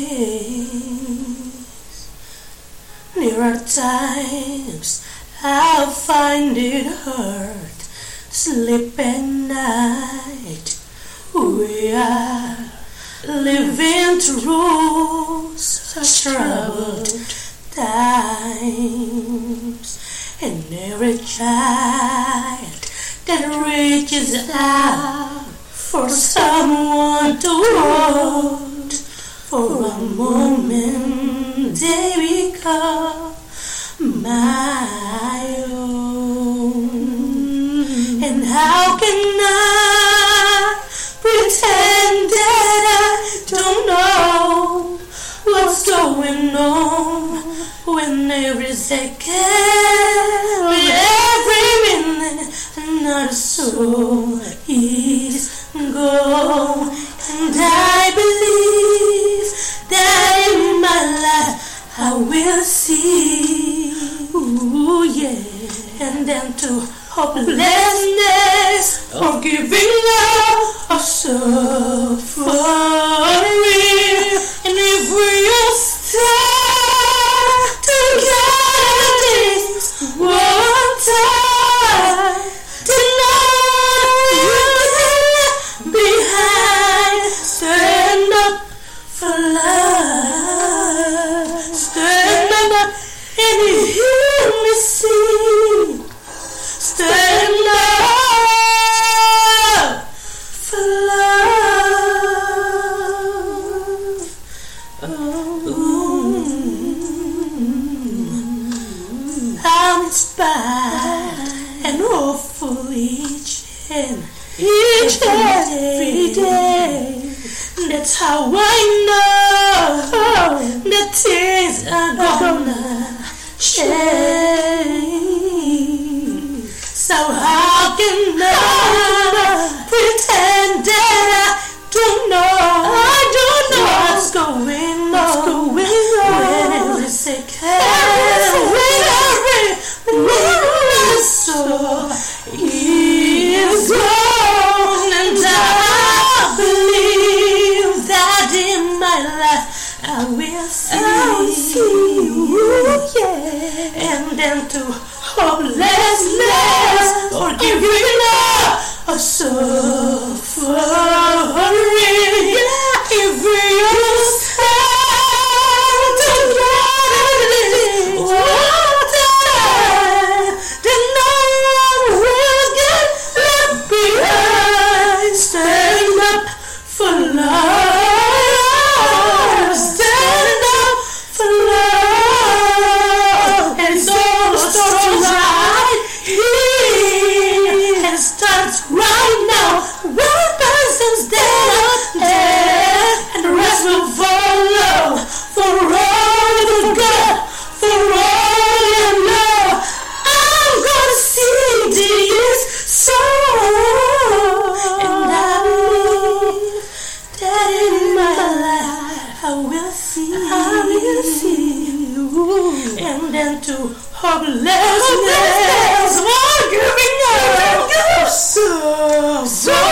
days. There are times I find it hard sleep at night. We are living through such troubled times, and every child that reaches out for someone to hold for a moment, they become my own. And how can I pretend that I don't know what's going on when every second, every minute, another soul is gone? And I believe that in my life I will see, ooh yeah, and then to hopelessness or giving up or suffering. And if we all stand together this one time, tonight we'll leave behind. Stand up for love. Stand up and hear me sing. Stand up for love. Ooh. I'm inspired and hopeful each and every day. That's how I know that things are gonna change. So how can I pretend that I don't know what's going on when every second, every soul is gone? And I believe that in my life I will see you, yeah, and then to hopelessness or giving up or suffering. Yeah. If we all stand together one time, then no one will get left behind. Stand up for love. Stand up for love. And so starts right here. And starts right now. One person's there, and the rest will follow. For all you got, for all you know, I'm gonna see this soul. And I believe that in my life I will see you, and then to hopelessness, what giving up, so.